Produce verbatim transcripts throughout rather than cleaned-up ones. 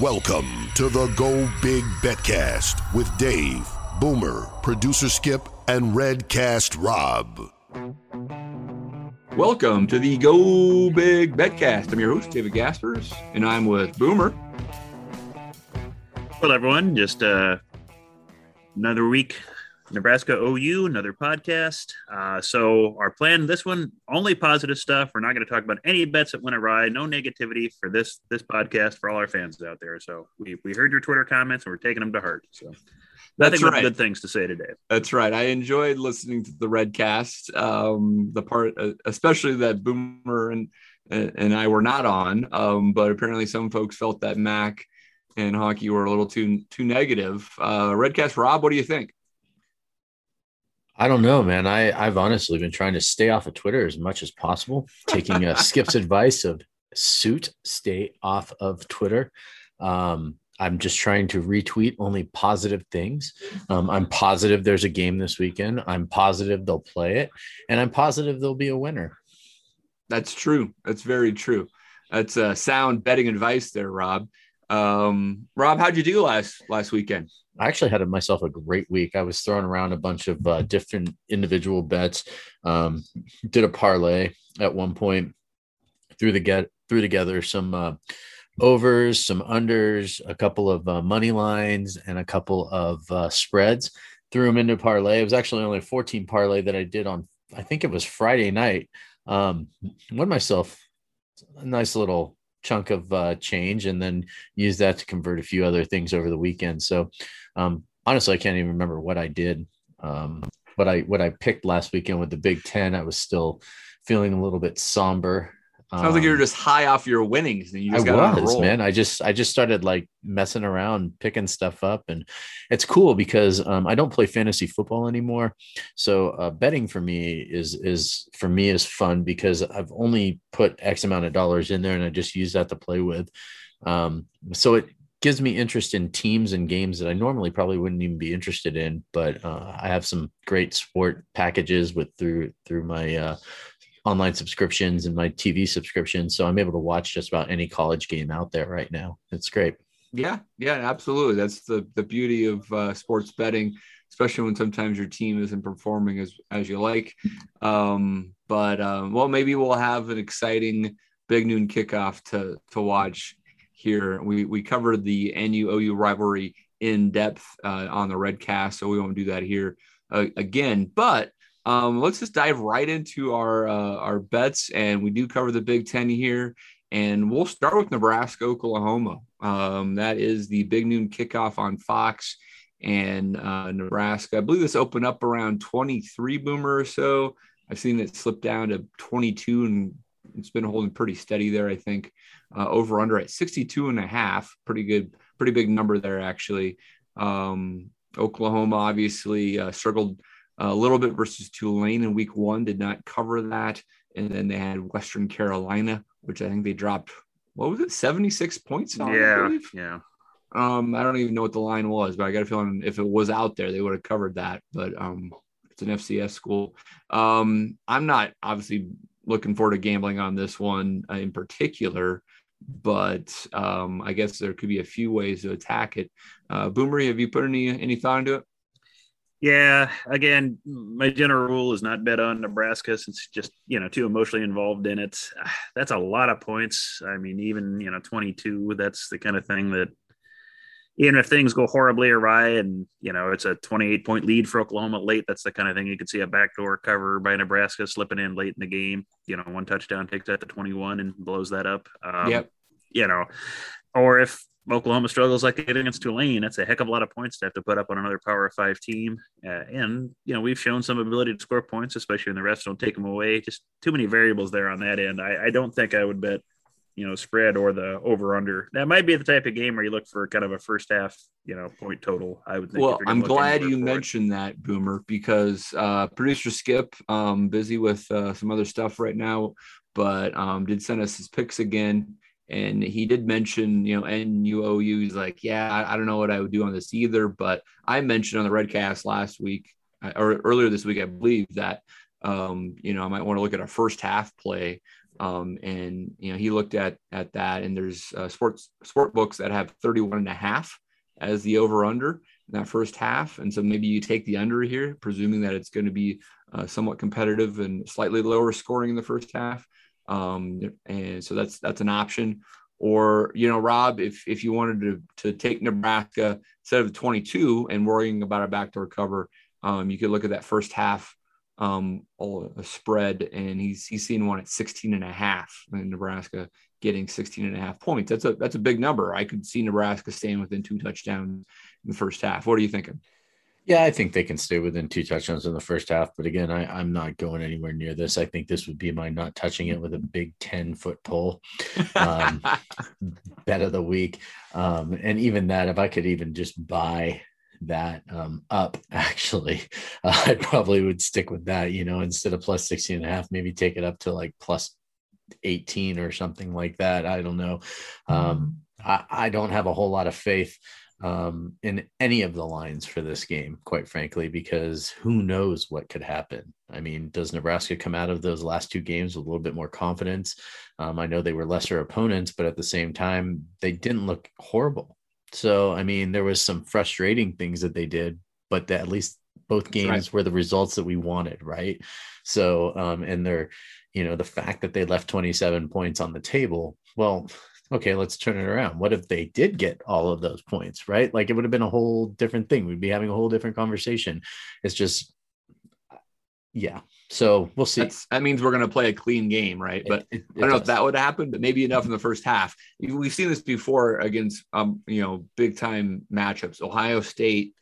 Welcome to the Go Big Betcast with Dave, Boomer, Producer Skip, and Redcast Rob. Welcome to the Go Big Betcast. I'm your host, David Gaspers, and I'm with Boomer. Well, everyone, just uh, another week, Nebraska O U, another podcast. Uh, so our plan, this one, only positive stuff. We're not going to talk about any bets that went awry. No negativity for this this podcast for all our fans out there. So we we heard your Twitter comments, and we're taking them to heart. So that's right. Good things to say today. That's right. I enjoyed listening to the Redcast, um, the part, uh, especially that Boomer and and I were not on. Um, but apparently, some folks felt that Mac and hockey were a little too too negative. Uh, Redcast Rob, what do you think? I don't know, man. I, I've honestly been trying to stay off of Twitter as much as possible, taking uh, Skip's advice of suit, stay off of Twitter. Um, I'm just trying to retweet only positive things. Um, I'm positive there's a game this weekend. I'm positive they'll play it. And I'm positive there'll be a winner. That's true. That's very true. That's uh, sound betting advice there, Rob. Um, Rob, how'd you do last last weekend? I actually had myself a great week. I was throwing around a bunch of uh, different individual bets. Um, did a parlay at one point. Threw the get threw together some uh, overs, some unders, a couple of uh, money lines, and a couple of uh, spreads. Threw them into parlay. It was actually only a fourteen parlay that I did on. I think it was Friday night. Um, won myself a nice little chunk of uh, change, and then use that to convert a few other things over the weekend. So um, honestly, I can't even remember what I did. Um, but I, what I picked last weekend with the Big Ten, I was still feeling a little bit somber. Sounds um, like you were just high off your winnings. And you just I got was, man. I just, I just started like messing around, picking stuff up, and it's cool because um, I don't play fantasy football anymore. So uh, betting for me is, is for me is fun because I've only put X amount of dollars in there, and I just use that to play with. Um, so it gives me interest in teams and games that I normally probably wouldn't even be interested in, but uh, I have some great sport packages with through, through my uh online subscriptions and my T V subscriptions. So I'm able to watch just about any college game out there right now. It's great. Yeah. Yeah, absolutely. That's the the beauty of uh, sports betting, especially when sometimes your team isn't performing as, as you like. Um, but, um, well, maybe we'll have an exciting big noon kickoff to, to watch here. We, we covered the N U O U rivalry in depth uh, on the Redcast, so we won't do that here uh, again, but Um, let's just dive right into our uh, our bets, and we do cover the Big Ten here, and we'll start with Nebraska, Oklahoma. Um, that is the big noon kickoff on Fox, and uh, Nebraska, I believe this opened up around twenty-three, Boomer, or so. I've seen it slip down to twenty-two, and it's been holding pretty steady there, I think. Uh, over under at sixty-two and a half, pretty good, pretty big number there, actually. Um, Oklahoma obviously uh, struggled a little bit versus Tulane in week one, did not cover that. And then they had Western Carolina, which I think they dropped, what was it, seventy-six points on? Yeah, I yeah. Um, I don't even know what the line was, but I got a feeling if it was out there, they would have covered that. But um, it's an F C S school. Um, I'm not obviously looking forward to gambling on this one in particular, but um, I guess there could be a few ways to attack it. Uh, Boomery, have you put any any thought into it? Yeah, again, my general rule is not bet on Nebraska since just, you know, too emotionally involved in it. That's a lot of points. I mean, even, you know, twenty-two, that's the kind of thing that even if things go horribly awry and, you know, it's a twenty-eight point lead for Oklahoma late, that's the kind of thing you could see a backdoor cover by Nebraska slipping in late in the game. You know, one touchdown takes that to twenty-one and blows that up. Um, yep. You know, or if Oklahoma struggles like they did against Tulane, that's a heck of a lot of points to have to put up on another Power Five team. Uh, and, you know, we've shown some ability to score points, especially when the refs don't take them away. Just too many variables there on that end. I, I don't think I would bet, you know, spread or the over-under. That might be the type of game where you look for kind of a first half, you know, point total, I would think. Well, I'm glad you mentioned that, Boomer, because uh, Producer Skip, um, busy with uh, some other stuff right now, but um, did send us his picks again. And he did mention, you know, N U O U. He's like, yeah, I, I don't know what I would do on this either. But I mentioned on the Redcast last week or earlier this week, I believe that, um, you know, I might want to look at a first half play Um, and, you know, he looked at, at that, and there's uh, sports sport books that have thirty-one and a half as the over under in that first half. And so maybe you take the under here, presuming that it's going to be uh, somewhat competitive and slightly lower scoring in the first half. Um, and so that's, that's an option. Or, you know, Rob, if, if you wanted to, to take Nebraska instead of twenty-two and worrying about a backdoor cover, um, you could look at that first half um, all a spread, and he's, he's seen one at sixteen and a half, and Nebraska getting sixteen and a half points. That's a, that's a big number. I could see Nebraska staying within two touchdowns in the first half. What are you thinking? Yeah, I think they can stay within two touchdowns in the first half. But again, I, I'm not going anywhere near this. I think this would be my not touching it with a big ten-foot pole um, bet of the week. Um, and even that, if I could even just buy that um, up, actually, uh, I probably would stick with that, you know, instead of plus sixteen and a half, maybe take it up to like plus eighteen or something like that. I don't know. Um, I, I don't have a whole lot of faith um, in any of the lines for this game, quite frankly, because who knows what could happen. I mean, does Nebraska come out of those last two games with a little bit more confidence? Um, I know they were lesser opponents, but at the same time, they didn't look horrible. So, I mean, there was some frustrating things that they did, but that at least both games right. were the results that we wanted. Right. So, um, and they're, you know, the fact that they left twenty-seven points on the table, well, okay, let's turn it around. What if they did get all of those points, right? Like, it would have been a whole different thing. We'd be having a whole different conversation. It's just, yeah. So we'll see. That's, that means we're going to play a clean game, right? But it, it, I don't know does. if that would happen, but maybe enough in the first half. We've seen this before against, um, you know, big time matchups. Ohio State,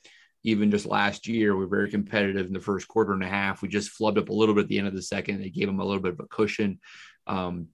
even just last year, we were very competitive in the first quarter and a half. We just flubbed up a little bit at the end of the second. They gave them a little bit of a cushion. Um,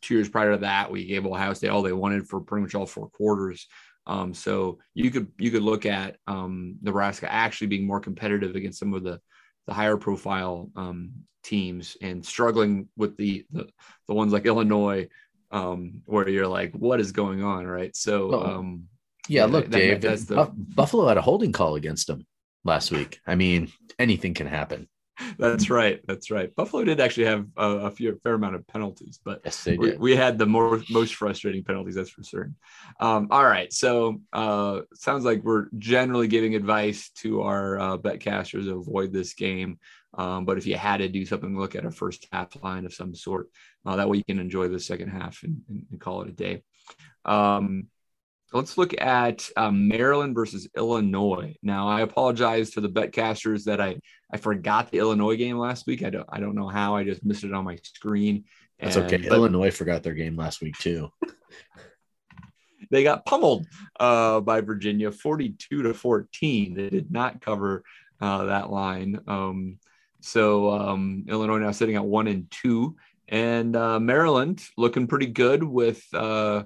Two years prior to that, we gave Ohio State all they wanted for pretty much all four quarters. Um, so you could you could look at um, Nebraska actually being more competitive against some of the the higher profile um, teams, and struggling with the the, the ones like Illinois, um, where you're like, what is going on, right? So um, yeah, look, that, Dave, that, the... Buffalo had a holding call against them last week. I mean, anything can happen. That's right. That's right. Buffalo did actually have a, a, few, a fair amount of penalties, but yes, they did. We, we had the more, most frustrating penalties. That's for certain. Um, all right. So uh, sounds like we're generally giving advice to our uh, betcasters to avoid this game. Um, but if you had to do something, look at a first half line of some sort. Uh, that way you can enjoy the second half and, and call it a day. Um, Let's look at um, Maryland versus Illinois. Now, I apologize to the betcasters that I, I forgot the Illinois game last week. I don't I don't know how. I just missed it on my screen. That's and, okay. Illinois forgot their game last week too. They got pummeled uh, by Virginia, forty-two to fourteen. They did not cover uh, that line. Um, so um, Illinois now sitting at one and two, and uh, Maryland looking pretty good with. Uh,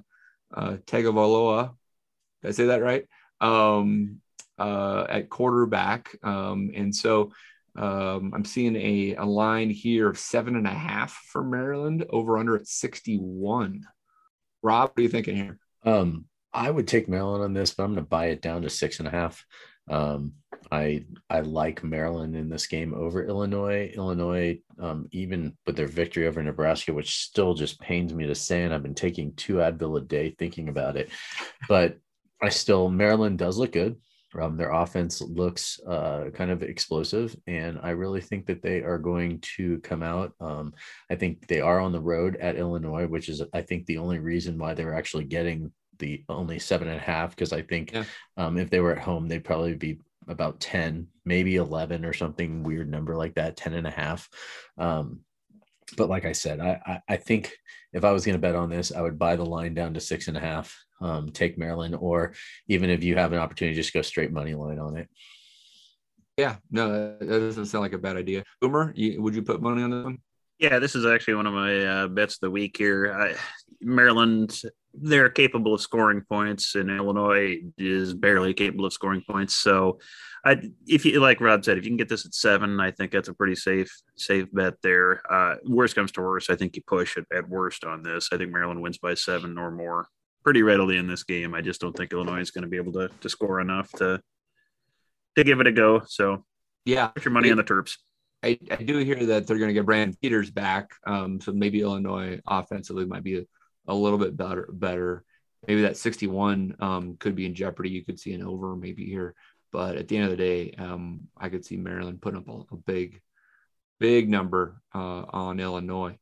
Uh, Tagovailoa, did I say that right? Um, uh, at quarterback, um, and so um, I'm seeing a, a line here of seven and a half for Maryland, over under at sixty-one. Rob, what are you thinking here? Um, I would take Maryland on this, but I'm going to buy it down to six and a half. Um, I I like Maryland in this game over Illinois. Illinois, um, even with their victory over Nebraska, which still just pains me to say, and I've been taking two Advil a day thinking about it, but I still, Maryland does look good. Um, their offense looks uh, kind of explosive, and I really think that they are going to come out. Um, I think they are on the road at Illinois, which is, I think, the only reason why they're actually getting the only seven and a half, because I think yeah. um, if they were at home, they'd probably be about ten, maybe eleven or something weird number like that, ten and a half. Um, but like I said, I, I, I think if I was going to bet on this, I would buy the line down to six and a half, um, take Maryland, or even if you have an opportunity, just go straight money line on it. Yeah, no, that doesn't sound like a bad idea. Boomer, you, would you put money on them? Yeah, this is actually one of my uh, bets of the week here. I, Maryland, they're capable of scoring points, and Illinois is barely capable of scoring points. So, I, if you like Rob said, if you can get this at seven, I think that's a pretty safe safe bet there. Uh, worst comes to worst, I think you push at, at worst on this. I think Maryland wins by seven or more pretty readily in this game. I just don't think Illinois is going to be able to to score enough to to give it a go. So, yeah, put your money I mean, on the Terps. I, I do hear that they're going to get Brandon Peters back. Um, so maybe Illinois offensively might be a, a little bit better, better. Maybe that sixty-one um, could be in jeopardy. You could see an over maybe here, but at the end of the day, um, I could see Maryland putting up a, a big, big number uh, on Illinois.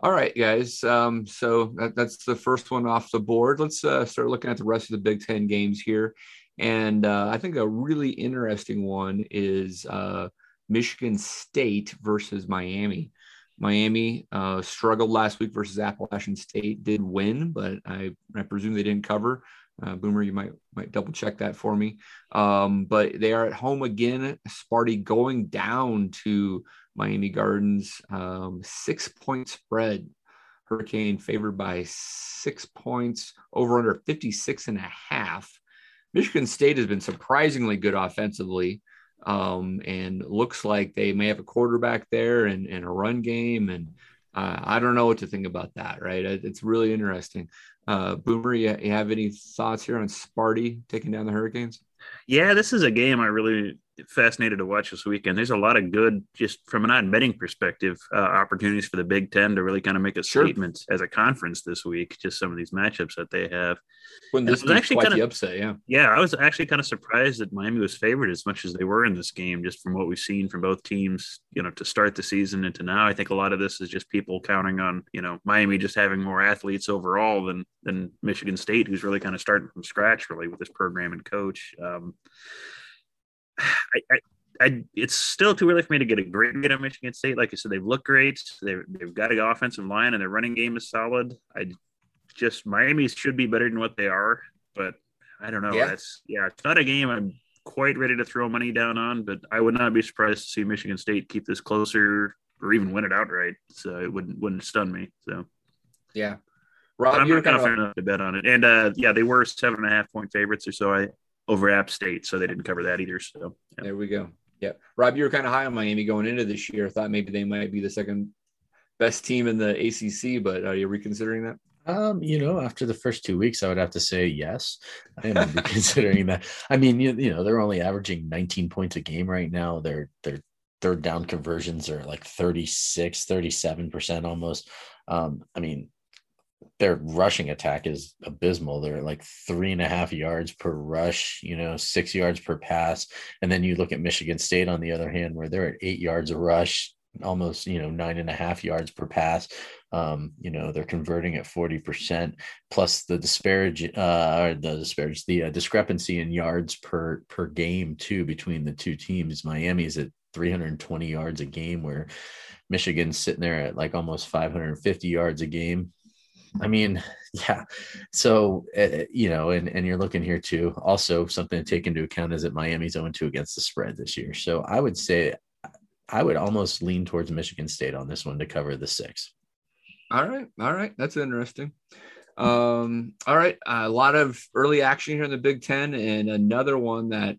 All right, guys. Um, so that, that's the first one off the board. Let's uh, start looking at the rest of the Big Ten games here. And uh, I think a really interesting one is uh, Michigan State versus Miami. Miami uh, struggled last week versus Appalachian State, did win, but I, I presume they didn't cover. Uh, Boomer, you might might double check that for me. Um, but they are at home again. Sparty going down to Miami Gardens, um, six-point spread. Hurricane favored by six points, over under fifty-six and a half. Michigan State has been surprisingly good offensively, um, and looks like they may have a quarterback there and, and a run game. And uh, I don't know what to think about that, right? It's really interesting. Uh, Boomer, you, you have any thoughts here on Sparty taking down the Hurricanes? Yeah, this is a game I really fascinated to watch this weekend. There's a lot of good, just from an odd betting perspective, uh, opportunities for the Big Ten to really kind of make a sure. statement as a conference this week, just some of these matchups that they have. When this was actually quite kind of, the upset, yeah. Yeah, I was actually kind of surprised that Miami was favored as much as they were in this game, just from what we've seen from both teams, you know, to start the season and to now. I think a lot of this is just people counting on, you know, Miami just having more athletes overall than, than Michigan State, who's really kind of starting from scratch, really, with this program and coach. Um, I, I, I, it's still too early for me to get a great read on Michigan State. Like I said, they've looked great. They've, they've got an offensive line, and their running game is solid. I just Miami should be better than what they are, but I don't know. Yeah, it's, yeah, it's not a game I'm quite ready to throw money down on, but I would not be surprised to see Michigan State keep this closer or even win it outright. So it wouldn't wouldn't stun me. So yeah, Rob, but I'm not confident enough to bet on it. And uh, yeah, they were seven and a half point favorites or so. I. over App State, so they didn't cover that either. So yeah. There we go. Yeah, Rob, you were kind of high on Miami going into this year. Thought maybe they might be the second best team in the A C C, but are you reconsidering that? Um, you know, after the first two weeks, I would have to say yes. I am reconsidering that. I mean, you, you know, they're only averaging nineteen points a game right now. Their their third down conversions are like thirty-six, thirty-seven percent almost. Um, I mean, their rushing attack is abysmal. They're like three and a half yards per rush, you know, six yards per pass. And then you look at Michigan State on the other hand, where they're at eight yards a rush, almost, you know, nine and a half yards per pass. Um, you know, they're converting at forty percent plus the disparage, uh, or the disparage, the uh, discrepancy in yards per, per game too, between the two teams. Miami's at three hundred twenty yards a game, where Michigan's sitting there at like almost five hundred fifty yards a game. I mean, yeah. So, uh, you know, and, and you're looking here too. Also, something to take into account is that Miami's oh and two against the spread this year. So I would say I would almost lean towards Michigan State on this one to cover the six. All right. All right. That's interesting. Um, all right. A lot of early action here in the Big Ten, and another one that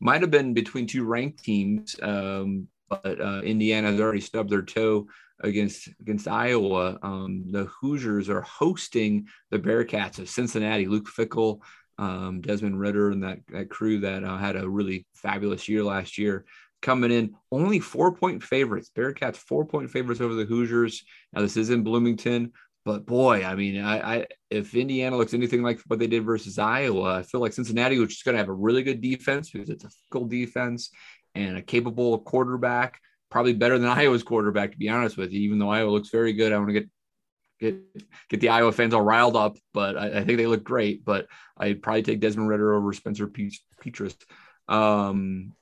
might have been between two ranked teams, um, but uh, Indiana's already stubbed their toe against against Iowa. Um, the Hoosiers are hosting the Bearcats of Cincinnati. Luke Fickell, um, Desmond Ridder, and that, that crew that uh, had a really fabulous year last year, coming in only four-point favorites. Bearcats four-point favorites over the Hoosiers. Now, this is in Bloomington, but boy, I mean, I, I if Indiana looks anything like what they did versus Iowa, I feel like Cincinnati, which is going to have a really good defense because it's a Fickell defense and a capable quarterback, probably better than Iowa's quarterback, to be honest with you, even though Iowa looks very good. I want to get, get, get the Iowa fans all riled up, but I, I think they look great, but I'd probably take Desmond Ridder over Spencer Petrus. Um,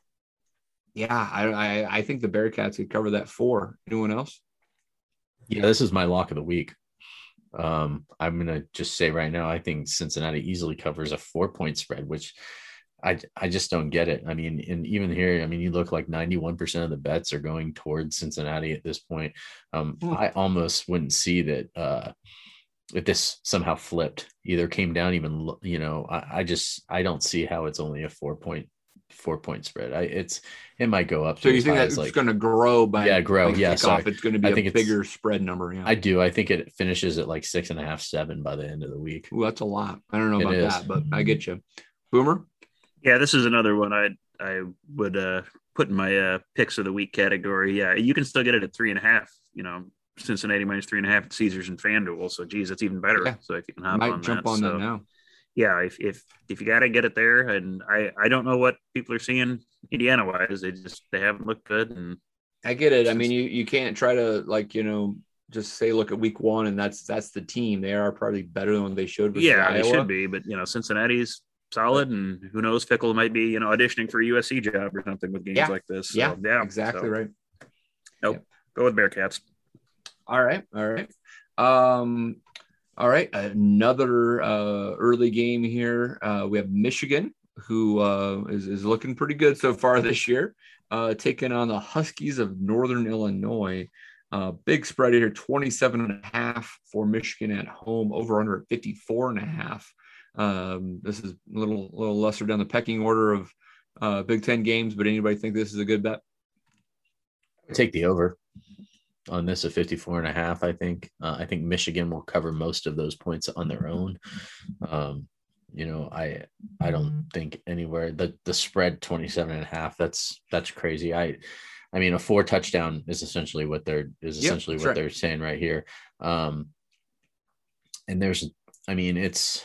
yeah, I, I, I think the Bearcats could cover that four. Anyone else? Yeah, this is my lock of the week. Um, I'm going to just say right now, I think Cincinnati easily covers a four point spread, which I, I just don't get it. I mean, and even here, I mean, you look like ninety-one percent of the bets are going towards Cincinnati at this point. Um, mm. I almost wouldn't see that uh, if this somehow flipped, either came down even, you know, I, I just, I don't see how it's only a four point, four point spread. I it's, it might go up. So you think that's like, going to grow by yeah, grow. Yeah. Sorry. It's going to be I a bigger spread number. Yeah. I do. I think it finishes at like six and a half, seven by the end of the week. Ooh, that's a lot. I don't know about that, but I get you. Boomer. Yeah, this is another one I I would uh, put in my uh, picks of the week category. Yeah, you can still get it at three and a half, you know, Cincinnati minus three and a half at Caesars and FanDuel. So, geez, that's even better. Yeah. So if you can hop Might on jump that. on so, that now. Yeah, if if if you got to get it there. And I, I don't know what people are seeing Indiana-wise. They just they haven't looked good. And I get it. I mean, you, you can't try to, like, you know, just say, look at week one, and that's that's the team. They are probably better than they should. Yeah, Iowa. They should be. But, you know, Cincinnati's solid, and who knows, Fickell might be, you know, auditioning for a U S C job or something with games yeah. like this. So, yeah, yeah, exactly so. right. Nope, yep. Go with Bearcats. All right, all right. Um, all right, another uh, early game here. Uh, we have Michigan, who uh, is, is looking pretty good so far this year, uh, taking on the Huskies of Northern Illinois. Uh, big spread here, twenty-seven and a half for Michigan at home, over under fifty-four and a half. Um, this is a little, little lesser down the pecking order of uh, Big Ten games, but anybody think this is a good bet? Take the over on this at fifty-four and a half. I think, uh, I think Michigan will cover most of those points on their own. Um, you know, I, I don't think anywhere the, the spread twenty-seven and a half, that's, that's crazy. I, I mean, a four touchdown is essentially what they're, is essentially yep, what right. they're saying right here. Um, and there's, I mean, it's,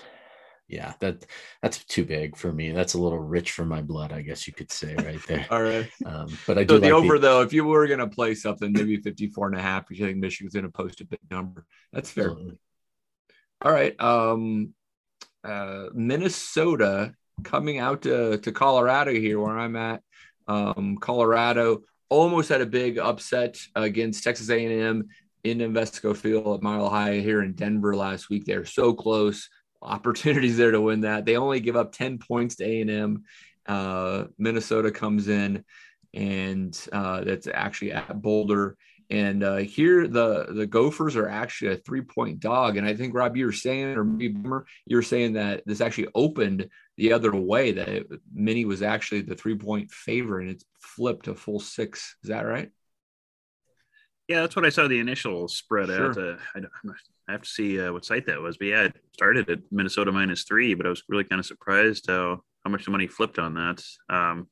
Yeah, that that's too big for me. That's a little rich for my blood, I guess you could say, right there. All right. Um, but I do so the like over, the, though, if you were going to play something, maybe fifty-four and a half, you think Michigan's going to post a big number. That's fair. Absolutely. All right. Um, uh, Minnesota coming out to, to Colorado here, where I'm at. Um, Colorado almost had a big upset against Texas A and M in Invesco Field at Mile High here in Denver last week. They're so close. Opportunities there to win that. They only give up ten points to A and M. Uh, Minnesota comes in, and uh, that's actually at Boulder. And uh, here the, the Gophers are actually a three-point dog. And I think, Rob, you were saying, or maybe you were saying that this actually opened the other way, that it, Minnie was actually the three-point favorite, and it's flipped a full six. Is that right? Yeah, that's what I saw the initial spread sure. at. Uh, I, don't, I have to see uh, what site that was. But, yeah, it started at Minnesota minus three, but I was really kind of surprised how, how much the money flipped on that. Um,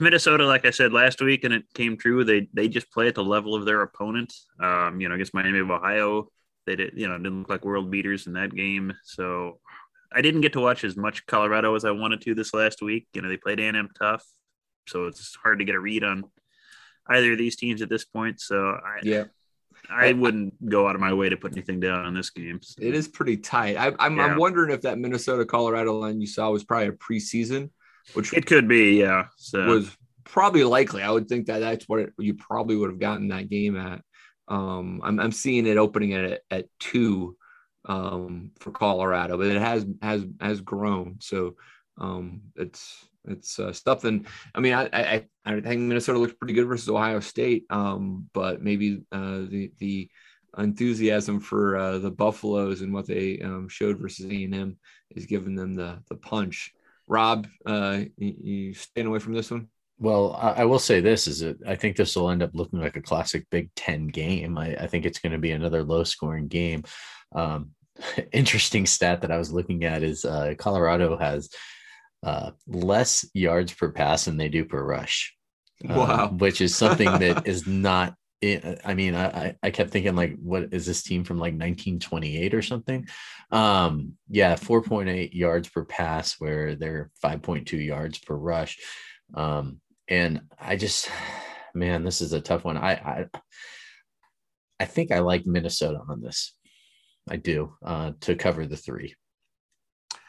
Minnesota, like I said last week, and it came true, they they just play at the level of their opponent. Um, you know, against Miami of Ohio, they did, you know, didn't look like world beaters in that game. So I didn't get to watch as much Colorado as I wanted to this last week. You know, they played A and M tough, so it's hard to get a read on either of these teams at this point. So I, yeah, I wouldn't go out of my way to put anything down on this game. So. It is pretty tight. I, I'm, yeah. I'm wondering if that Minnesota Colorado line you saw was probably a preseason, which it could be. Yeah. So was probably likely. I would think that that's what it, you probably would have gotten that game at. Um, I'm, I'm seeing it opening at, at two um, for Colorado, but it has, has, has grown. So um, it's, It's uh, something. I mean, I, I I think Minnesota looked pretty good versus Ohio State, um, but maybe uh, the the enthusiasm for uh, the Buffaloes and what they um, showed versus A and M is giving them the the punch. Rob, uh, you, you staying away from this one? Well, I, I will say this is it. I think this will end up looking like a classic Big Ten game. I, I think it's going to be another low scoring game. Um, interesting stat that I was looking at is uh, Colorado has. Uh, less yards per pass than they do per rush, uh, wow. which is something that is not. I mean, I I kept thinking like, what is this team from like nineteen twenty-eight or something? Um, yeah, four point eight yards per pass, where they're five point two yards per rush. Um, and I just, man, this is a tough one. I I, I think I like Minnesota on this. I do uh, to cover the three.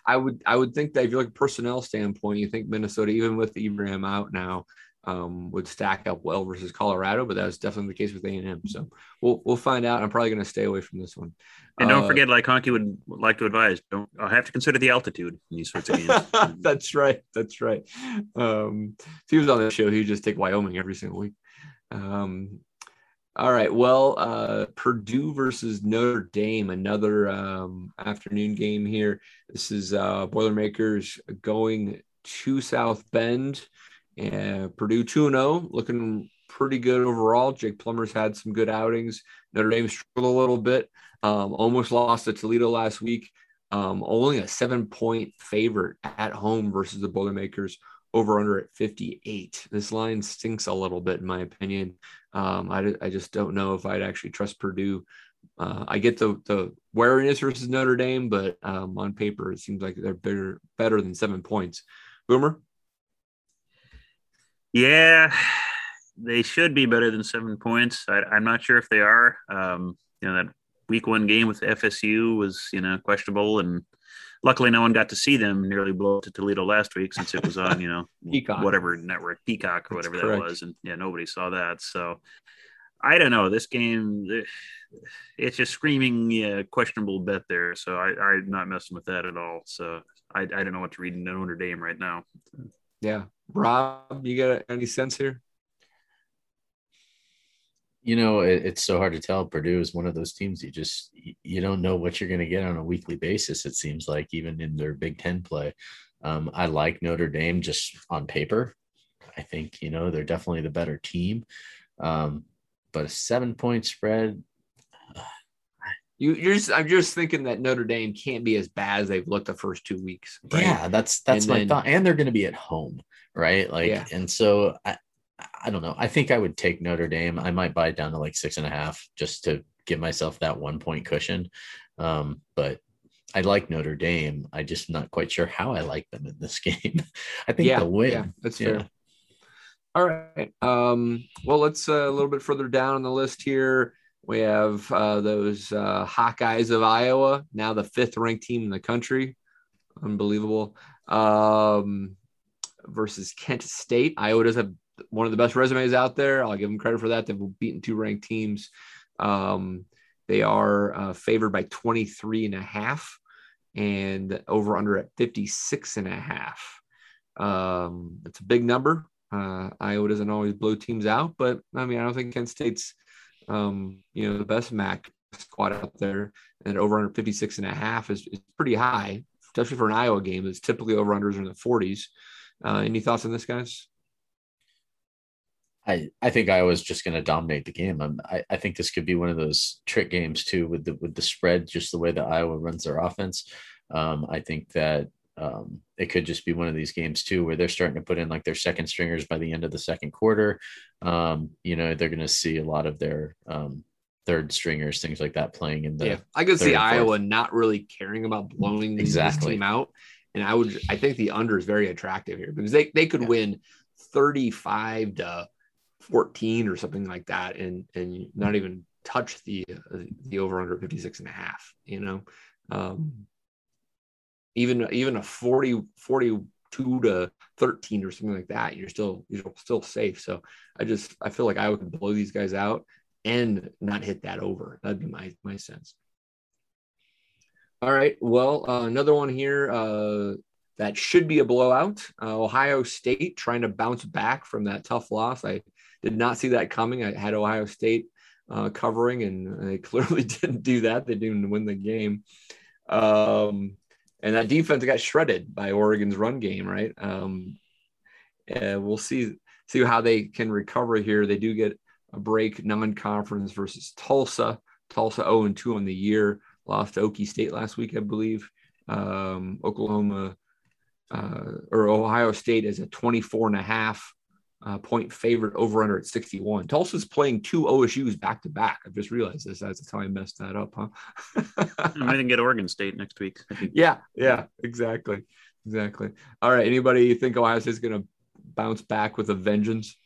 I would I would think that if you look at personnel standpoint, you think Minnesota, even with Ibrahim out now, um, would stack up well versus Colorado, but that was definitely the case with A and M. So we'll we'll find out. I'm probably going to stay away from this one. And don't uh, forget, like Honky would like to advise, don't I have to consider the altitude in these sorts of games. That's right. That's right. Um, if he was on the show, he'd just take Wyoming every single week. Um, all right. Well, uh, Purdue versus Notre Dame, another um, afternoon game here. This is uh, Boilermakers going to South Bend. And Purdue two and oh, looking pretty good overall. Jake Plummer's had some good outings. Notre Dame struggled a little bit. Um, almost lost to Toledo last week. Um, only a seven-point favorite at home versus the Boilermakers over under at fifty-eight. This line stinks a little bit, in my opinion. Um, I, I just don't know if I'd actually trust Purdue. Uh, I get the the wariness versus Notre Dame, but um, on paper, it seems like they're better, better than seven points. Boomer? Yeah, they should be better than seven points. I, I'm not sure if they are. Um, you know, that week one game with F S U was, you know, questionable, and luckily no one got to see them nearly blow to Toledo last week since it was on, you know, Peacock. whatever network, Peacock or whatever That's that correct. was. And yeah, nobody saw that. So I don't know. This game, it's just screaming yeah, questionable bet there. So I, I'm not messing with that at all. So I, I don't know what to read in Notre Dame right now. Yeah. Rob, you got any sense here? You know, it, it's so hard to tell. Purdue is one of those teams you just you don't know what you're going to get on a weekly basis, it seems like, even in their Big Ten play. Um, I like Notre Dame just on paper. I think, you know, they're definitely the better team. Um, but a seven-point spread. Uh, you, you're just, I'm just thinking that Notre Dame can't be as bad as they've looked the first two weeks. Right? Yeah, that's that's and my then, thought. And they're going to be at home, right? Like, yeah. And so – I I don't know. I think I would take Notre Dame. I might buy it down to like six and a half just to give myself that one point cushion. Um, but I like Notre Dame. I just not quite sure how I like them in this game. I think yeah, they'll win. Yeah, that's yeah. fair. All right. Um, well, let's uh, a little bit further down on the list here. We have uh, those uh, Hawkeyes of Iowa, now the fifth ranked team in the country. Unbelievable. Um, versus Kent State. Iowa does have one of the best resumes out there. I'll give them credit for that. They've beaten two ranked teams. Um, they are uh, favored by twenty-three and a half and over under at fifty-six and a half. Um, it's a big number. Uh, Iowa doesn't always blow teams out, but I mean, I don't think Kent State's, um, you know, the best MAC squad out there, and over under fifty-six and a half is, is pretty high, especially for an Iowa game. It's typically over unders in the forties. Uh, any thoughts on this, guys? I, I think Iowa's just going to dominate the game. I'm, I I think this could be one of those trick games too, with the with the spread, just the way that Iowa runs their offense. Um, I think that um, it could just be one of these games too, where they're starting to put in like their second stringers by the end of the second quarter. Um, you know, they're going to see a lot of their um, third stringers, things like that, playing in the. Yeah, I could see Iowa not really caring about blowing exactly. this team out, and I would I think the under is very attractive here because they they could yeah. win thirty-five to fourteen or something like that, and and not even touch the uh, the over under fifty-six and a half, you know. Um even even a forty, forty-two to thirteen or something like that, you're still you're still safe. So I just I feel like I would blow these guys out and not hit that over. That'd be my my sense. All right, well, uh, another one here uh that should be a blowout. Uh, Ohio State trying to bounce back from that tough loss. I did not see that coming. I had Ohio State uh, covering, and they clearly didn't do that. They didn't win the game. Um, and that defense got shredded by Oregon's run game, right? Um, and we'll see, see how they can recover here. They do get a break, non-conference versus Tulsa. Tulsa oh and two on the year. Lost to Okie State last week, I believe. Um, Oklahoma... Uh, or Ohio State is a twenty-four and a half uh, point favorite over under at sixty-one. Tulsa's playing two O S Us back to back. I've just realized this. That's how I messed that up, huh? I might even get Oregon State next week. yeah, yeah, exactly. Exactly. All right. Anybody you think Ohio State's going to bounce back with a vengeance?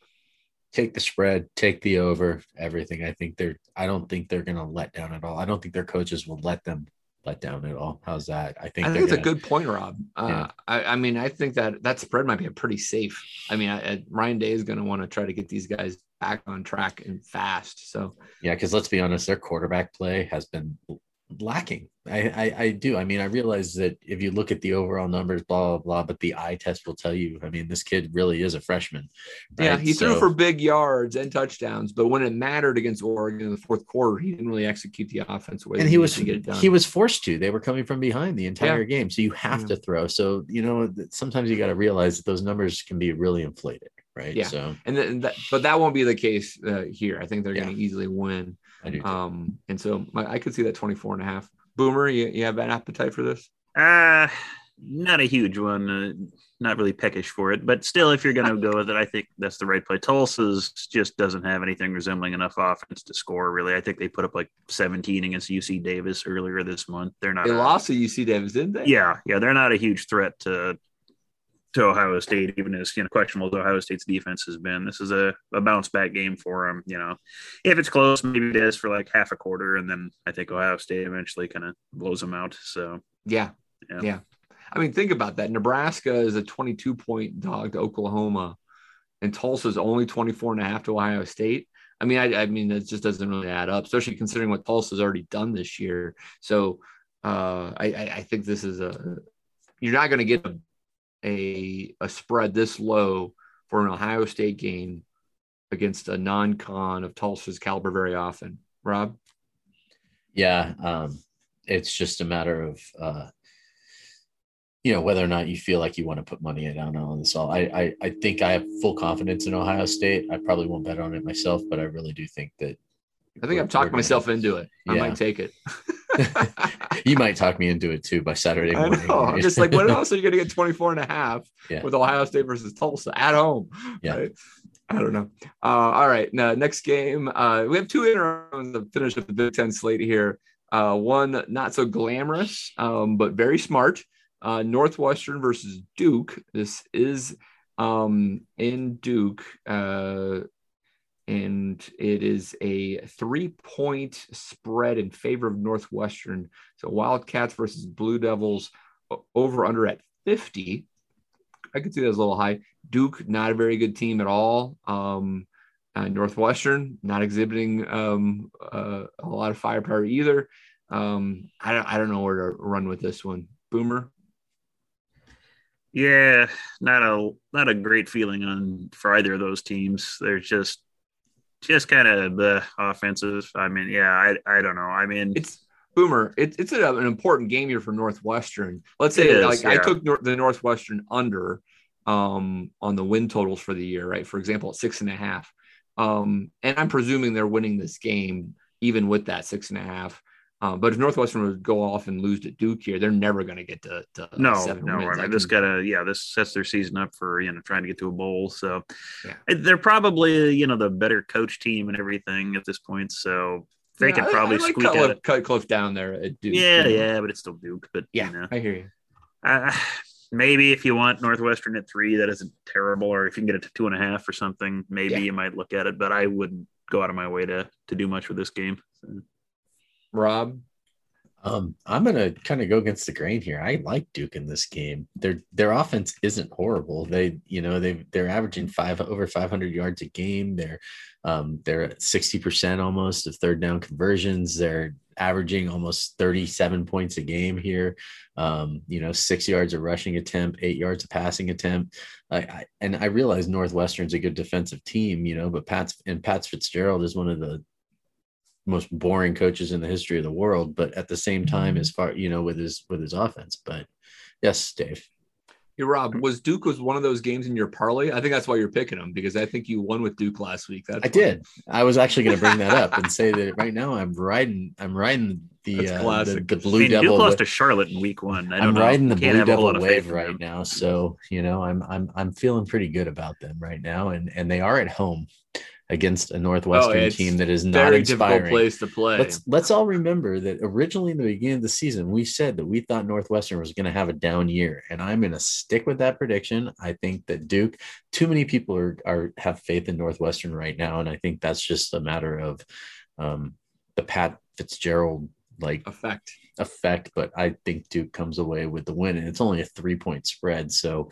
Take the spread, take the over, everything. I think they're, I don't think they're going to let down at all. I don't think their coaches will let them let down at all. How's that? I think, I think it's gonna, a good point, Rob. Uh, yeah. I, I mean, I think that that spread might be a pretty safe. I mean, I, I, Ryan Day is going to want to try to get these guys back on track and fast. So yeah, because let's be honest, their quarterback play has been lacking. I, I, I do. I mean, I realize that if you look at the overall numbers, blah, blah, blah, but the eye test will tell you, I mean, this kid really is a freshman. Right? Yeah. He so, threw for big yards and touchdowns, but when it mattered against Oregon in the fourth quarter, he didn't really execute the offense. The way and he was, to get it done. He was forced to, they were coming from behind the entire yeah. game. So you have yeah. to throw. So, you know, sometimes you got to realize that those numbers can be really inflated. Right. Yeah. So, and, th- and that, but that won't be the case uh, here. I think they're yeah. going to easily win. I do. Um, and so my, I could see that twenty-four and a half. Boomer, you, you have an appetite for this? Uh, not a huge one. Uh, not really peckish for it, but still, if you're going to go with it, I think that's the right play. Tulsa's just doesn't have anything resembling enough offense to score, really. I think they put up like seventeen against U C Davis earlier this month. They're not. They a, lost to U C Davis, didn't they? Yeah, yeah. They're not a huge threat to to Ohio State, even as, you know, questionable as Ohio State's defense has been. This is a, a bounce back game for them. You know, if it's close, maybe it is for like half a quarter, and then I think Ohio State eventually kind of blows them out. So yeah, yeah. yeah. I mean, think about that. Nebraska is a twenty-two point dog to Oklahoma, and Tulsa's only twenty-four and a half to Ohio State. I mean, I, I mean, that just doesn't really add up, especially considering what Tulsa's already done this year. So uh, I, I think this is a – you're not going to get a, a, a spread this low for an Ohio State game against a non-con of Tulsa's caliber very often. Rob? Yeah, um, it's just a matter of uh, – you know, whether or not you feel like you want to put money down on this all. I, I I think I have full confidence in Ohio State. I probably won't bet on it myself, but I really do think that. I think I've talked myself into it. Yeah. I might take it. You might talk me into it too by Saturday morning. I know. Right? Just like, what else are you going to get twenty-four and a half yeah. with Ohio State versus Tulsa at home? Yeah. Right? I don't know. Uh, all right. Now, next game. Uh, we have two interims to finish up the Big Ten slate here. Uh, one, not so glamorous, um, but very smart. Uh, Northwestern versus Duke. This is um, in Duke, uh, and it is a three-point spread in favor of Northwestern. So Wildcats versus Blue Devils, over-under at fifty. I could see that as a little high. Duke, not a very good team at all. Um, uh, Northwestern, not exhibiting um, uh, a lot of firepower either. Um, I, don't, I don't know where to run with this one. Boomer? Yeah, not a not a great feeling on for either of those teams. They're just just kind of the offensive. I mean, yeah, I I don't know. I mean, it's Boomer. It, it's a, an important game here for Northwestern. Let's say is, like yeah. I took nor- the Northwestern under um, on the win totals for the year, right? For example, at six and a half, um, and I'm presuming they're winning this game even with that six and a half. Um, but if Northwestern would go off and lose to Duke here, they're never going to get to, to no, seven no, wins. No, I mean, this got to yeah, this sets their season up for, you know, trying to get to a bowl. So yeah. They're probably, you know, the better coach team and everything at this point. So they yeah, could probably I, I like squeak Cutliff, out cut Cliff down there at Duke. Yeah, you know? yeah, but it's still Duke. But yeah, you know, I hear you. Uh, maybe if you want Northwestern at three, that isn't terrible. Or if you can get it to two and a half or something, maybe yeah. you might look at it. But I wouldn't go out of my way to to do much with this game. So. Rob? Um, I'm going to kind of go against the grain here. I like Duke in this game. Their their offense isn't horrible. They, you know, they they're averaging five over five hundred yards a game. They're um, they're at sixty percent almost of third down conversions. They're averaging almost thirty-seven points a game here. Um, you know, six yards of rushing attempt, eight yards of passing attempt. I, I, and I realize Northwestern's a good defensive team, you know, but Pat's and Pat Fitzgerald is one of the most boring coaches in the history of the world, but at the same time, as far, you know, with his, with his offense, but yes, Dave. Hey, Rob, was Duke was one of those games in your parlay? I think that's why you're picking them, because I think you won with Duke last week. That's I why. did. I was actually going to bring that up and say that right now I'm riding, I'm riding the, uh, the, the Blue I mean, Devil. Duke lost to Charlotte in week one. I don't I'm know. riding the Can't Blue Devil wave right now. So, you know, I'm, I'm, I'm feeling pretty good about them right now. And, and they are at home against a Northwestern oh, team that is not very inspiring. Difficult place to play. Let's let's all remember that originally in the beginning of the season, we said that we thought Northwestern was going to have a down year, and I'm going to stick with that prediction. I think that Duke, too many people are, are have faith in Northwestern right now, and I think that's just a matter of um, the Pat Fitzgerald like effect. Effect, but I think Duke comes away with the win, and it's only a three point spread, so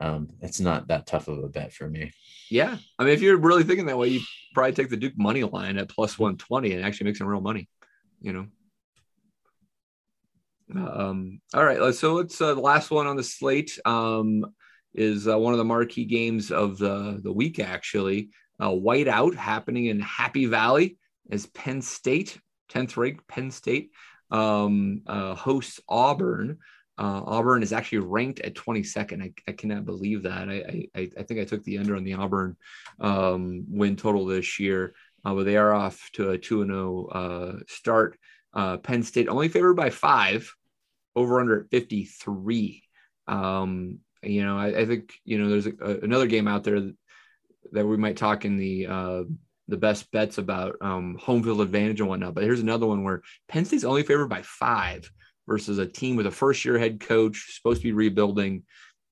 um, it's not that tough of a bet for me. Yeah. I mean, if you're really thinking that way, you probably take the Duke money line at plus one twenty and actually make some real money, you know? Um, all right. So let's, uh, the last one on the slate um, is uh, one of the marquee games of the, the week, actually. Uh, whiteout happening in Happy Valley as Penn State, tenth ranked Penn State, um, uh, hosts Auburn. Uh, Auburn is actually ranked at twenty-second. I, I cannot believe that. I, I I think I took the under on the Auburn um, win total this year, uh, but they are off to a two and oh uh, start. Uh, Penn State only favored by five, over under fifty-three. Um, you know, I, I think, you know, there's a, a, another game out there that we might talk in the uh, the best bets about um, home field advantage and whatnot. But here's another one where Penn State's only favored by five versus a team with a first year head coach supposed to be rebuilding.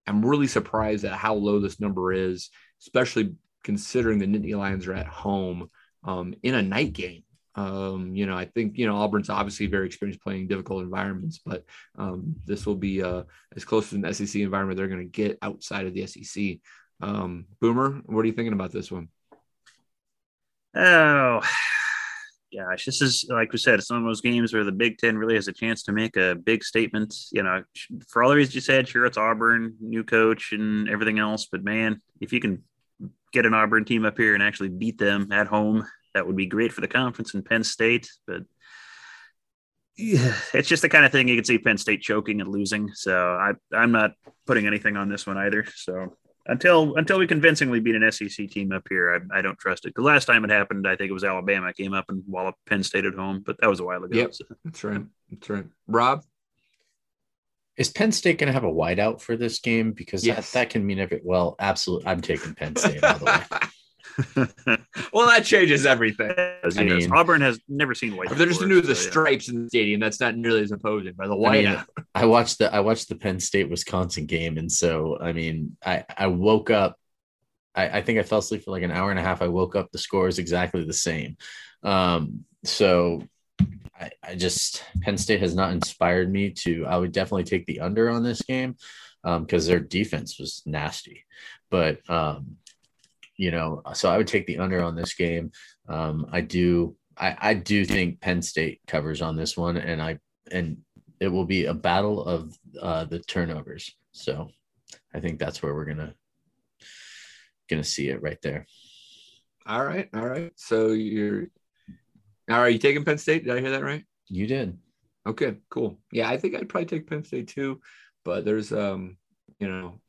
I'm really surprised at how low this number is, especially considering the Nittany Lions are at home um, in a night game. Um, you know, I think, you know, Auburn's obviously very experienced playing difficult environments, but um, this will be uh, as close to an S E C environment they're going to get outside of the S E C. Um, Boomer, what are you thinking about this one? Oh, gosh, this is, like we said, it's one of those games where the Big Ten really has a chance to make a big statement. You know, for all the reasons you said, sure, it's Auburn, new coach and everything else, but man, if you can get an Auburn team up here and actually beat them at home, that would be great for the conference and Penn State, but yeah, it's just the kind of thing you can see Penn State choking and losing. So I, I'm not putting anything on this one either. So until until we convincingly beat an S E C team up here, I, I don't trust it. Because last time it happened, I think it was Alabama came up and walloped Penn State at home, but that was a while ago. Yep, so. That's right. That's right. Rob? Is Penn State going to have a wideout for this game? Because yes. that, that can mean if it, well, absolutely, I'm taking Penn State all the way. Well, that changes everything. I mean, Auburn has never seen white. If they're just new to the so, stripes yeah. in the stadium, that's not nearly as imposing by the white. I, mean, I watched the I watched the Penn State Wisconsin game, and so I mean, I, I woke up. I, I think I fell asleep for like an hour and a half. I woke up. The score is exactly the same. Um, so I, I just Penn State has not inspired me to. I would definitely take the under on this game because um, their defense was nasty, but. Um, You know, so I would take the under on this game. Um, I do, I, I do think Penn State covers on this one, and I and it will be a battle of uh, the turnovers. So I think that's where we're gonna gonna see it right there. All right, all right. So you're all right. You taking Penn State? Did I hear that right? You did. Okay, cool. Yeah, I think I'd probably take Penn State too, but there's um, you know.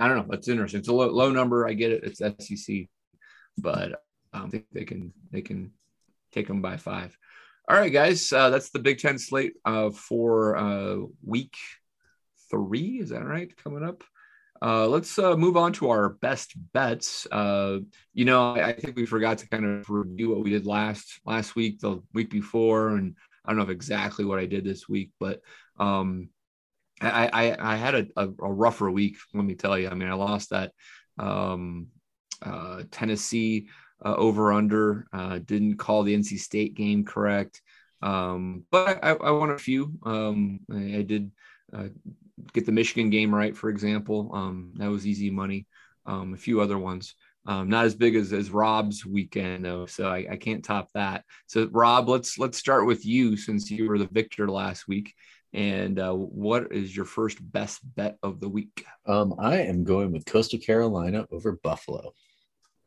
I don't know. It's interesting. It's a low, low number. I get it. It's S E C, but I don't think they can they can take them by five. All right, guys, uh, that's the Big Ten slate uh, for uh, week three. Is that right? Coming up. Uh, let's uh, move on to our best bets. Uh, you know, I, I think we forgot to kind of review what we did last last week, the week before, and I don't know if exactly what I did this week, but. Um, I, I, I had a, a, a rougher week, let me tell you. I mean, I lost that um, uh, Tennessee uh, over-under, uh, didn't call the N C State game correct, um, but I, I won a few. Um, I, I did uh, get the Michigan game right, for example. Um, that was easy money. Um, a few other ones. Um, not as big as, as Rob's weekend, though, so I, I can't top that. So, Rob, let's let's start with you since you were the victor last week. And uh, what is your first best bet of the week? Um, I am going with Coastal Carolina over Buffalo.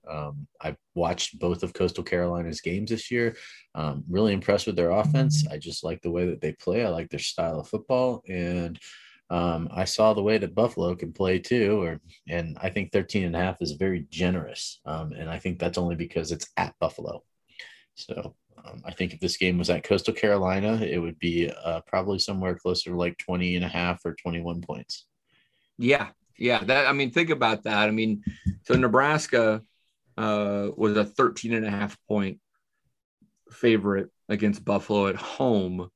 Um, I've watched both of Coastal Carolina's games this year. Um, really impressed with their offense. I just like the way that they play. I like their style of football. And um, I saw the way that Buffalo can play too. Or, and I think thirteen and a half is very generous. Um, and I think that's only because it's at Buffalo. So. Um, I think if this game was at Coastal Carolina, it would be uh, probably somewhere closer to like twenty and a half or twenty-one points. Yeah. Yeah. That, I mean, think about that. I mean, so Nebraska uh, was a thirteen and a half point favorite against Buffalo at home.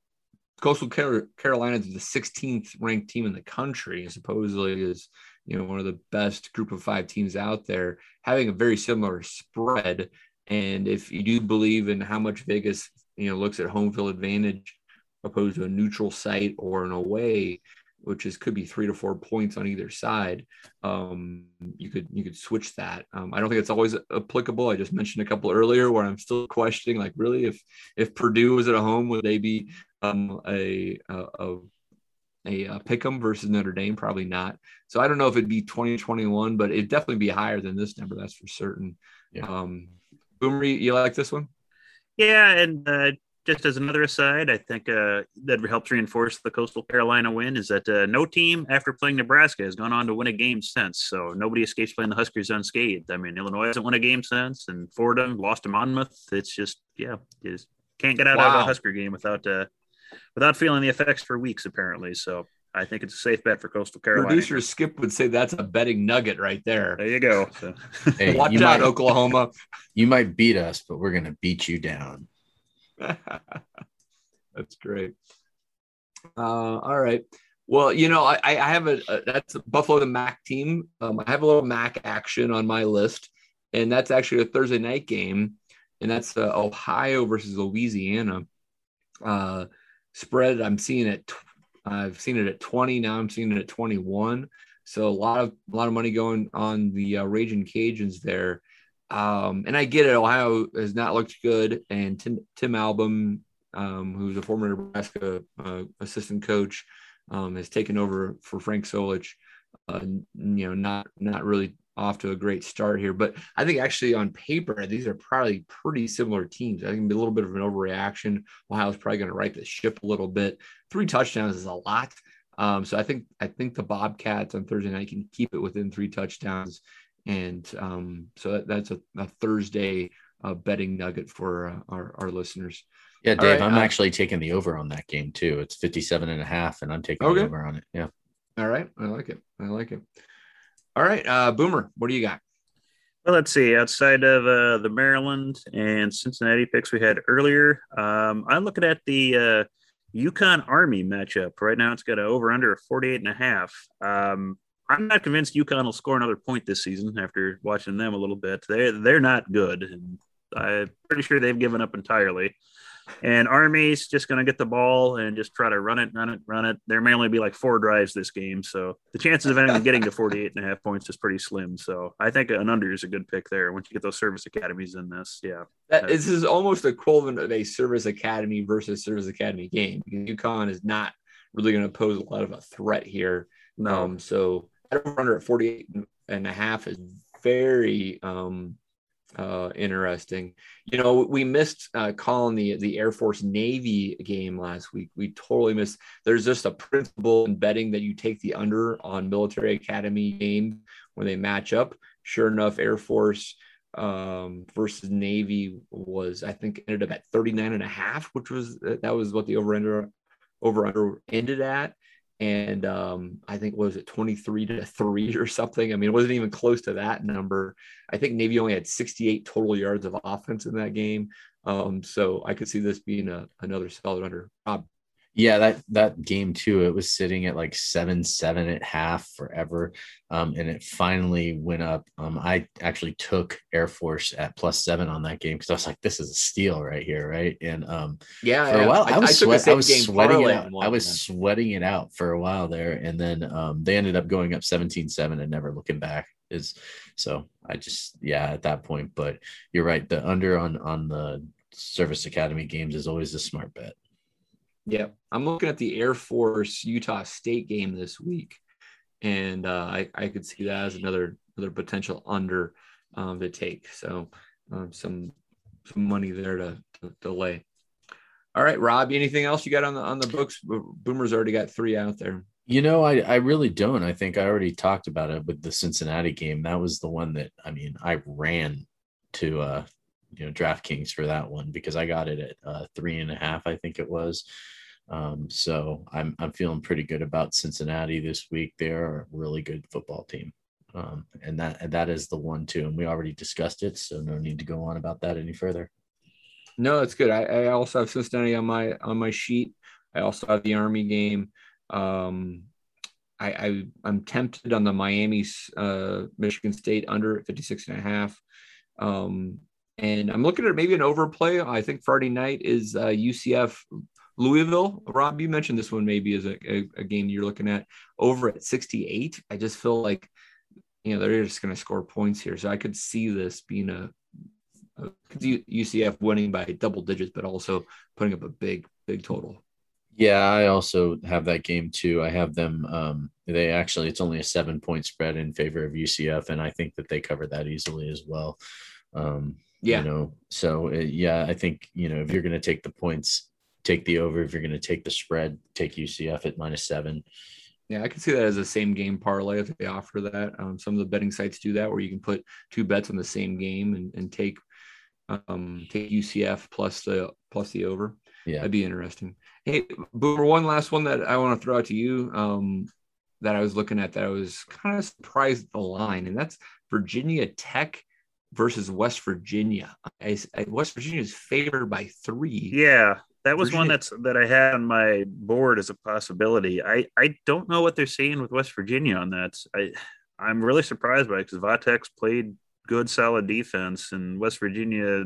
Coastal Car- Carolina is the sixteenth ranked team in the country and supposedly is, you know, one of the best group of five teams out there, having a very similar spread. And if you do believe in how much Vegas, you know, looks at home field advantage opposed to a neutral site or an away, which is could be three to four points on either side, um, you could you could switch that. Um, I don't think it's always applicable. I just mentioned a couple earlier where I'm still questioning, like, really, if if Purdue was at home, would they be um, a a a, a pick'em versus Notre Dame? Probably not. So I don't know if it'd be twenty, twenty-one, but it'd definitely be higher than this number. That's for certain. Yeah. Um, Boomer, you like this one? Yeah, and uh, just as another aside, I think uh, that helps reinforce the Coastal Carolina win is that uh, no team after playing Nebraska has gone on to win a game since, so nobody escapes playing the Huskers unscathed. I mean, Illinois hasn't won a game since, and Fordham lost to Monmouth. It's just, yeah, you just can't get out wow. of a Husker game without uh, without feeling the effects for weeks, apparently. So I think it's a safe bet for Coastal Carolina. Producer Skip would say that's a betting nugget right there. There you go. So. Hey, watch you out, might, Oklahoma. You might beat us, but we're going to beat you down. That's great. Uh, all right. Well, you know, I, I have a, a that's a Buffalo the Mac team. Um, I have a little Mac action on my list, and that's actually a Thursday night game, and that's uh, Ohio versus Louisiana. Uh, spread I'm seeing it. Tw- I've seen it at twenty. Now I'm seeing it at twenty-one. So a lot of a lot of money going on the uh, Ragin' Cajuns there. Um, and I get it. Ohio has not looked good, and Tim Tim Album, um, who's a former Nebraska uh, assistant coach. Um, has taken over for Frank Solich, uh, you know, not not really off to a great start here. But I think actually on paper, these are probably pretty similar teams. I think it'll be a little bit of an overreaction. Ohio's probably going to right the ship a little bit. Three touchdowns is a lot. Um, so I think I think the Bobcats on Thursday night can keep it within three touchdowns. And um, so that, that's a, a Thursday uh, betting nugget for uh, our, our listeners. Yeah, Dave, right, I'm uh, actually taking the over on that game too. It's fifty-seven and a half, and I'm taking okay. the over on it. Yeah. All right. I like it. I like it. All right. Uh, Boomer, what do you got? Well, let's see. Outside of uh, the Maryland and Cincinnati picks we had earlier, um, I'm looking at the uh, UConn Army matchup. Right now it's got an over under of forty-eight and a half. Um, I'm not convinced UConn will score another point this season after watching them a little bit. They, they're not good. And I'm pretty sure they've given up entirely. And Army's just going to get the ball and just try to run it, run it, run it. There may only be like four drives this game. So the chances of anyone getting to forty-eight and a half points is pretty slim. So I think an under is a good pick there once you get those service academies in this. Yeah. That, this is almost the equivalent of a service academy versus service academy game. UConn is not really going to pose a lot of a threat here. No. Um, so under at forty-eight and a half is very um, – Uh, interesting. You know, we missed uh, calling the the Air Force Navy game last week. We totally missed. There's just a principle in betting that you take the under on military academy games when they match up. Sure enough, Air Force um, versus Navy was, I think, ended up at thirty-nine and a half, which was that was what the over under over under ended at. And um, I think, what was it, twenty-three to three or something? I mean, it wasn't even close to that number. I think Navy only had sixty-eight total yards of offense in that game. Um, so I could see this being a, another solid under. Rob. Yeah, that, that game, too, it was sitting at like seven seven at half forever, um, and it finally went up. Um, I actually took Air Force at plus seven on that game because I was like, this is a steal right here, right? And um, yeah, for a while, I, I was, I sweat, I was sweating it out. I was sweating it out for a while there, and then um, they ended up going up seventeen seven and never looking back. Is so I just, yeah, at that point. But you're right, the under on, on the Service Academy games is always a smart bet. Yeah, I'm looking at the Air Force Utah State game this week, and uh, I, I could see that as another another potential under um, to take. So um, some some money there to, to, to lay. All right, Rob, anything else you got on the on the books? Boomer's already got three out there. You know, I, I really don't. I think I already talked about it with the Cincinnati game. That was the one that, I mean, I ran to uh, you know, DraftKings for that one because I got it at uh, three and a half, I think it was. Um, so I'm I'm feeling pretty good about Cincinnati this week. They're a really good football team, um, and that and that is the one too. And we already discussed it, so no need to go on about that any further. No, that's good. I, I also have Cincinnati on my on my sheet. I also have the Army game. Um, I, I I'm tempted on the Miami uh, Michigan State under at fifty-six and a half. Um, and I'm looking at maybe an overplay. I think Friday night is uh, U C F. Louisville, Rob, you mentioned this one maybe is a, a, a game you're looking at over at sixty-eight. I just feel like, you know, they're just going to score points here. So I could see this being a, a U C F winning by double digits, but also putting up a big, big total. Yeah, I also have that game too. I have them. Um, they actually, it's only a seven point spread in favor of U C F. And I think that they cover that easily as well. Um, yeah. You know, so it, yeah, I think, you know, if you're going to take the points, take the over. If you're going to take the spread, take U C F at minus seven. Yeah, I can see that as a same game parlay if they offer that. Um, some of the betting sites do that where you can put two bets on the same game and, and take um, take U C F plus the plus the over. Yeah, that'd be interesting. Hey, Boomer, one last one that I want to throw out to you um, that I was looking at that I was kind of surprised at the line, and that's Virginia Tech versus West Virginia. I, I, West Virginia is favored by three. Yeah, that was Virginia. one that's that I had on my board as a possibility. I, I don't know what they're seeing with West Virginia on that. I, I'm really surprised by it because Vatex played good, solid defense, and West Virginia,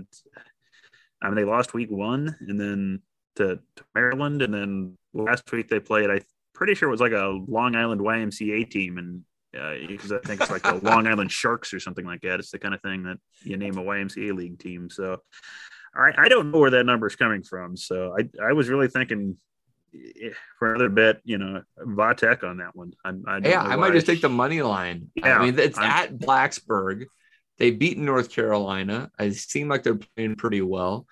I mean, they lost week one, and then to Maryland, and then last week they played, I'm pretty sure it was like a Long Island Y M C A team, and because uh, I think it's like the Long Island Sharks or something like that. It's the kind of thing that you name a Y M C A league team. So I, I don't know where that number is coming from. So I, I was really thinking for another bet, you know, Vatek on that one. I, I yeah, I might I just sh- take the money line. Yeah, I mean, it's I'm, at Blacksburg. They beat North Carolina. It seemed like they're playing pretty well.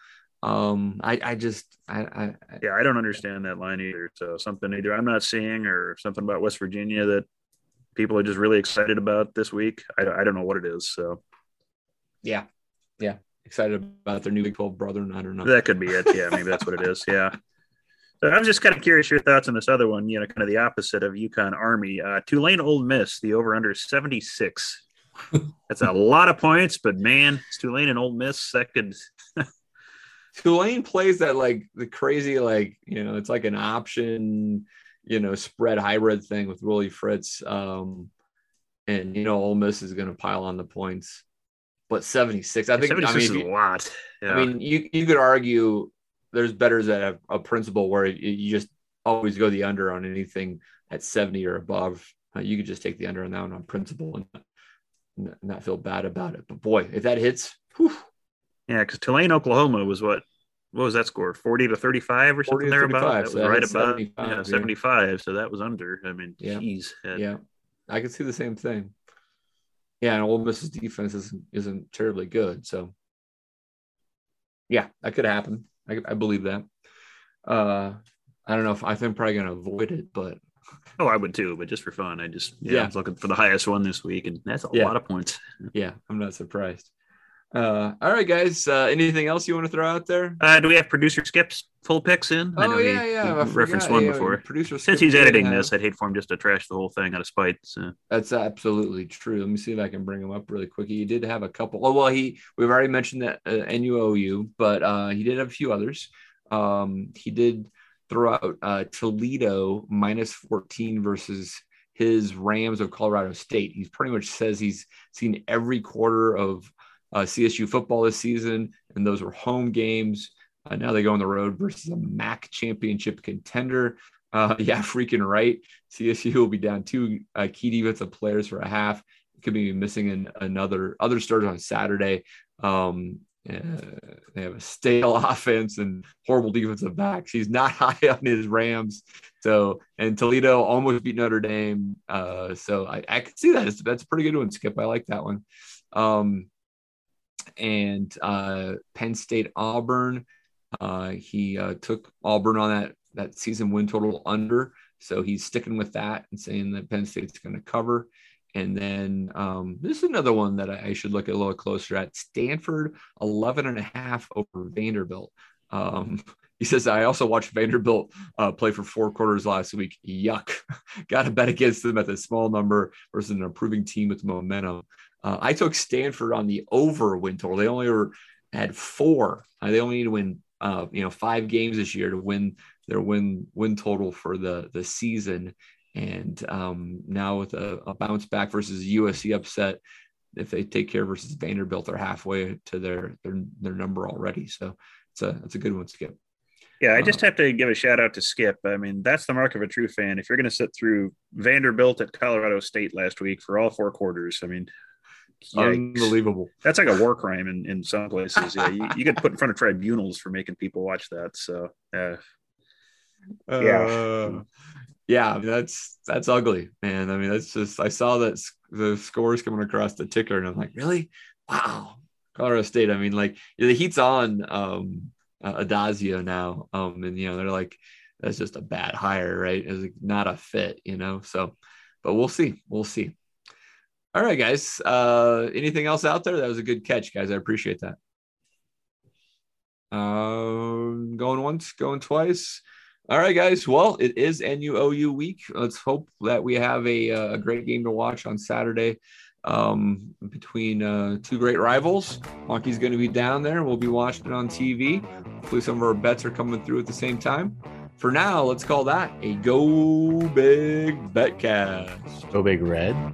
Um, I, I just, I, I, yeah, I don't understand that line either. So something either I'm not seeing or something about West Virginia that people are just really excited about this week. I, I don't know what it is. So, yeah, yeah, excited about their new Big twelve brethren. I don't know. That could be it. Yeah, maybe that's what it is. Yeah. So I was just kind of curious your thoughts on this other one. You know, kind of the opposite of UConn Army. Uh, Tulane Ole Miss. The over/under seventy-six. That's a lot of points, but man, it's Tulane and Ole Miss. That could. Tulane plays that like the crazy, like, you know, it's like an option, you know, spread hybrid thing with Willie Fritz. Um, and, you know, Ole Miss is going to pile on the points. But seventy-six, I think, seventy-six I mean, is you, a lot. Yeah. I mean, you, you could argue there's bettors that have a principle where you just always go the under on anything at seventy or above. You could just take the under on that one on principle and not feel bad about it. But boy, if that hits, whew. Yeah, because Tulane, Oklahoma was what? What was that score? forty to thirty-five or something thereabout? That so was that right about seventy-five, yeah, seventy-five. Yeah. So that was under. I mean, yeah. geez. That, yeah. I could see the same thing. Yeah, and Ole Miss's defense isn't, isn't terribly good. So, yeah, that could happen. I, I believe that. Uh, I don't know if I think I'm probably going to avoid it, but. Oh, I would too, but just for fun. I just, yeah, yeah. I was looking for the highest one this week, and that's a yeah. lot of points. Yeah, I'm not surprised. Uh, all right, guys. Uh, anything else you want to throw out there? Uh, do we have Producer Skip's full picks in? Oh, I know yeah, he, yeah. I referenced one yeah, before. Producer Skip, since he's editing yeah. this, I'd hate for him just to trash the whole thing out of spite. So. That's absolutely true. Let me see if I can bring him up really quick. He did have a couple. Oh, well, he we've already mentioned that uh, N U O U, but uh, he did have a few others. Um, he did throw out uh, Toledo minus fourteen versus his Rams of Colorado State. He pretty much says he's seen every quarter of Uh, C S U football this season, and those were home games. Uh, now they go on the road versus a M A C championship contender. Uh, yeah, freaking right. C S U will be down two uh, key defensive players for a half. Could be missing an, another other starters on Saturday. Um, uh, they have a stale offense and horrible defensive backs. He's not high on his Rams. So, and Toledo almost beat Notre Dame. Uh, so I, I can see that. It's, that's a pretty good one, Skip. I like that one. Um, And uh, Penn State Auburn, uh, he uh, took Auburn on that that season win total under, so he's sticking with that and saying that Penn State's going to cover. And then um, this is another one that I, I should look a little closer at. Stanford eleven and a half over Vanderbilt. Um, he says I also watched Vanderbilt uh, play for four quarters last week. Yuck! Got to bet against them at the small number versus an improving team with momentum. Uh, I took Stanford on the over win total. They only were at four. Uh, they only need to win, uh, you know, five games this year to win their win win total for the, the season. And um, now with a, a bounce back versus U S C upset, if they take care versus Vanderbilt, they're halfway to their their, their number already. So it's a it's a good one, Skip. Yeah, I just have to give a shout out to Skip. I mean, that's the mark of a true fan. If you're going to sit through Vanderbilt at Colorado State last week for all four quarters, I mean. Yikes. Unbelievable. That's like a war crime in, in some places. Yeah, you, you get put in front of tribunals for making people watch that. So, uh, yeah, uh, yeah, that's that's ugly, man. I mean, that's just. I saw that the scores coming across the ticker, and I'm like, really? Wow, Colorado State. I mean, like the heat's on um, uh, Adazio now, um, and you know they're like, that's just a bad hire, right? It's like not a fit, you know. So, but we'll see. We'll see. All right, guys. Uh, anything else out there? That was a good catch, guys. I appreciate that. Um, going once, going twice. All right, guys. Well, it is N U O U week. Let's hope that we have a, a great game to watch on Saturday um, between uh, two great rivals. Monkey's going to be down there. We'll be watching it on T V. Hopefully some of our bets are coming through at the same time. For now, let's call that a Go Big Betcast. Go Big Red.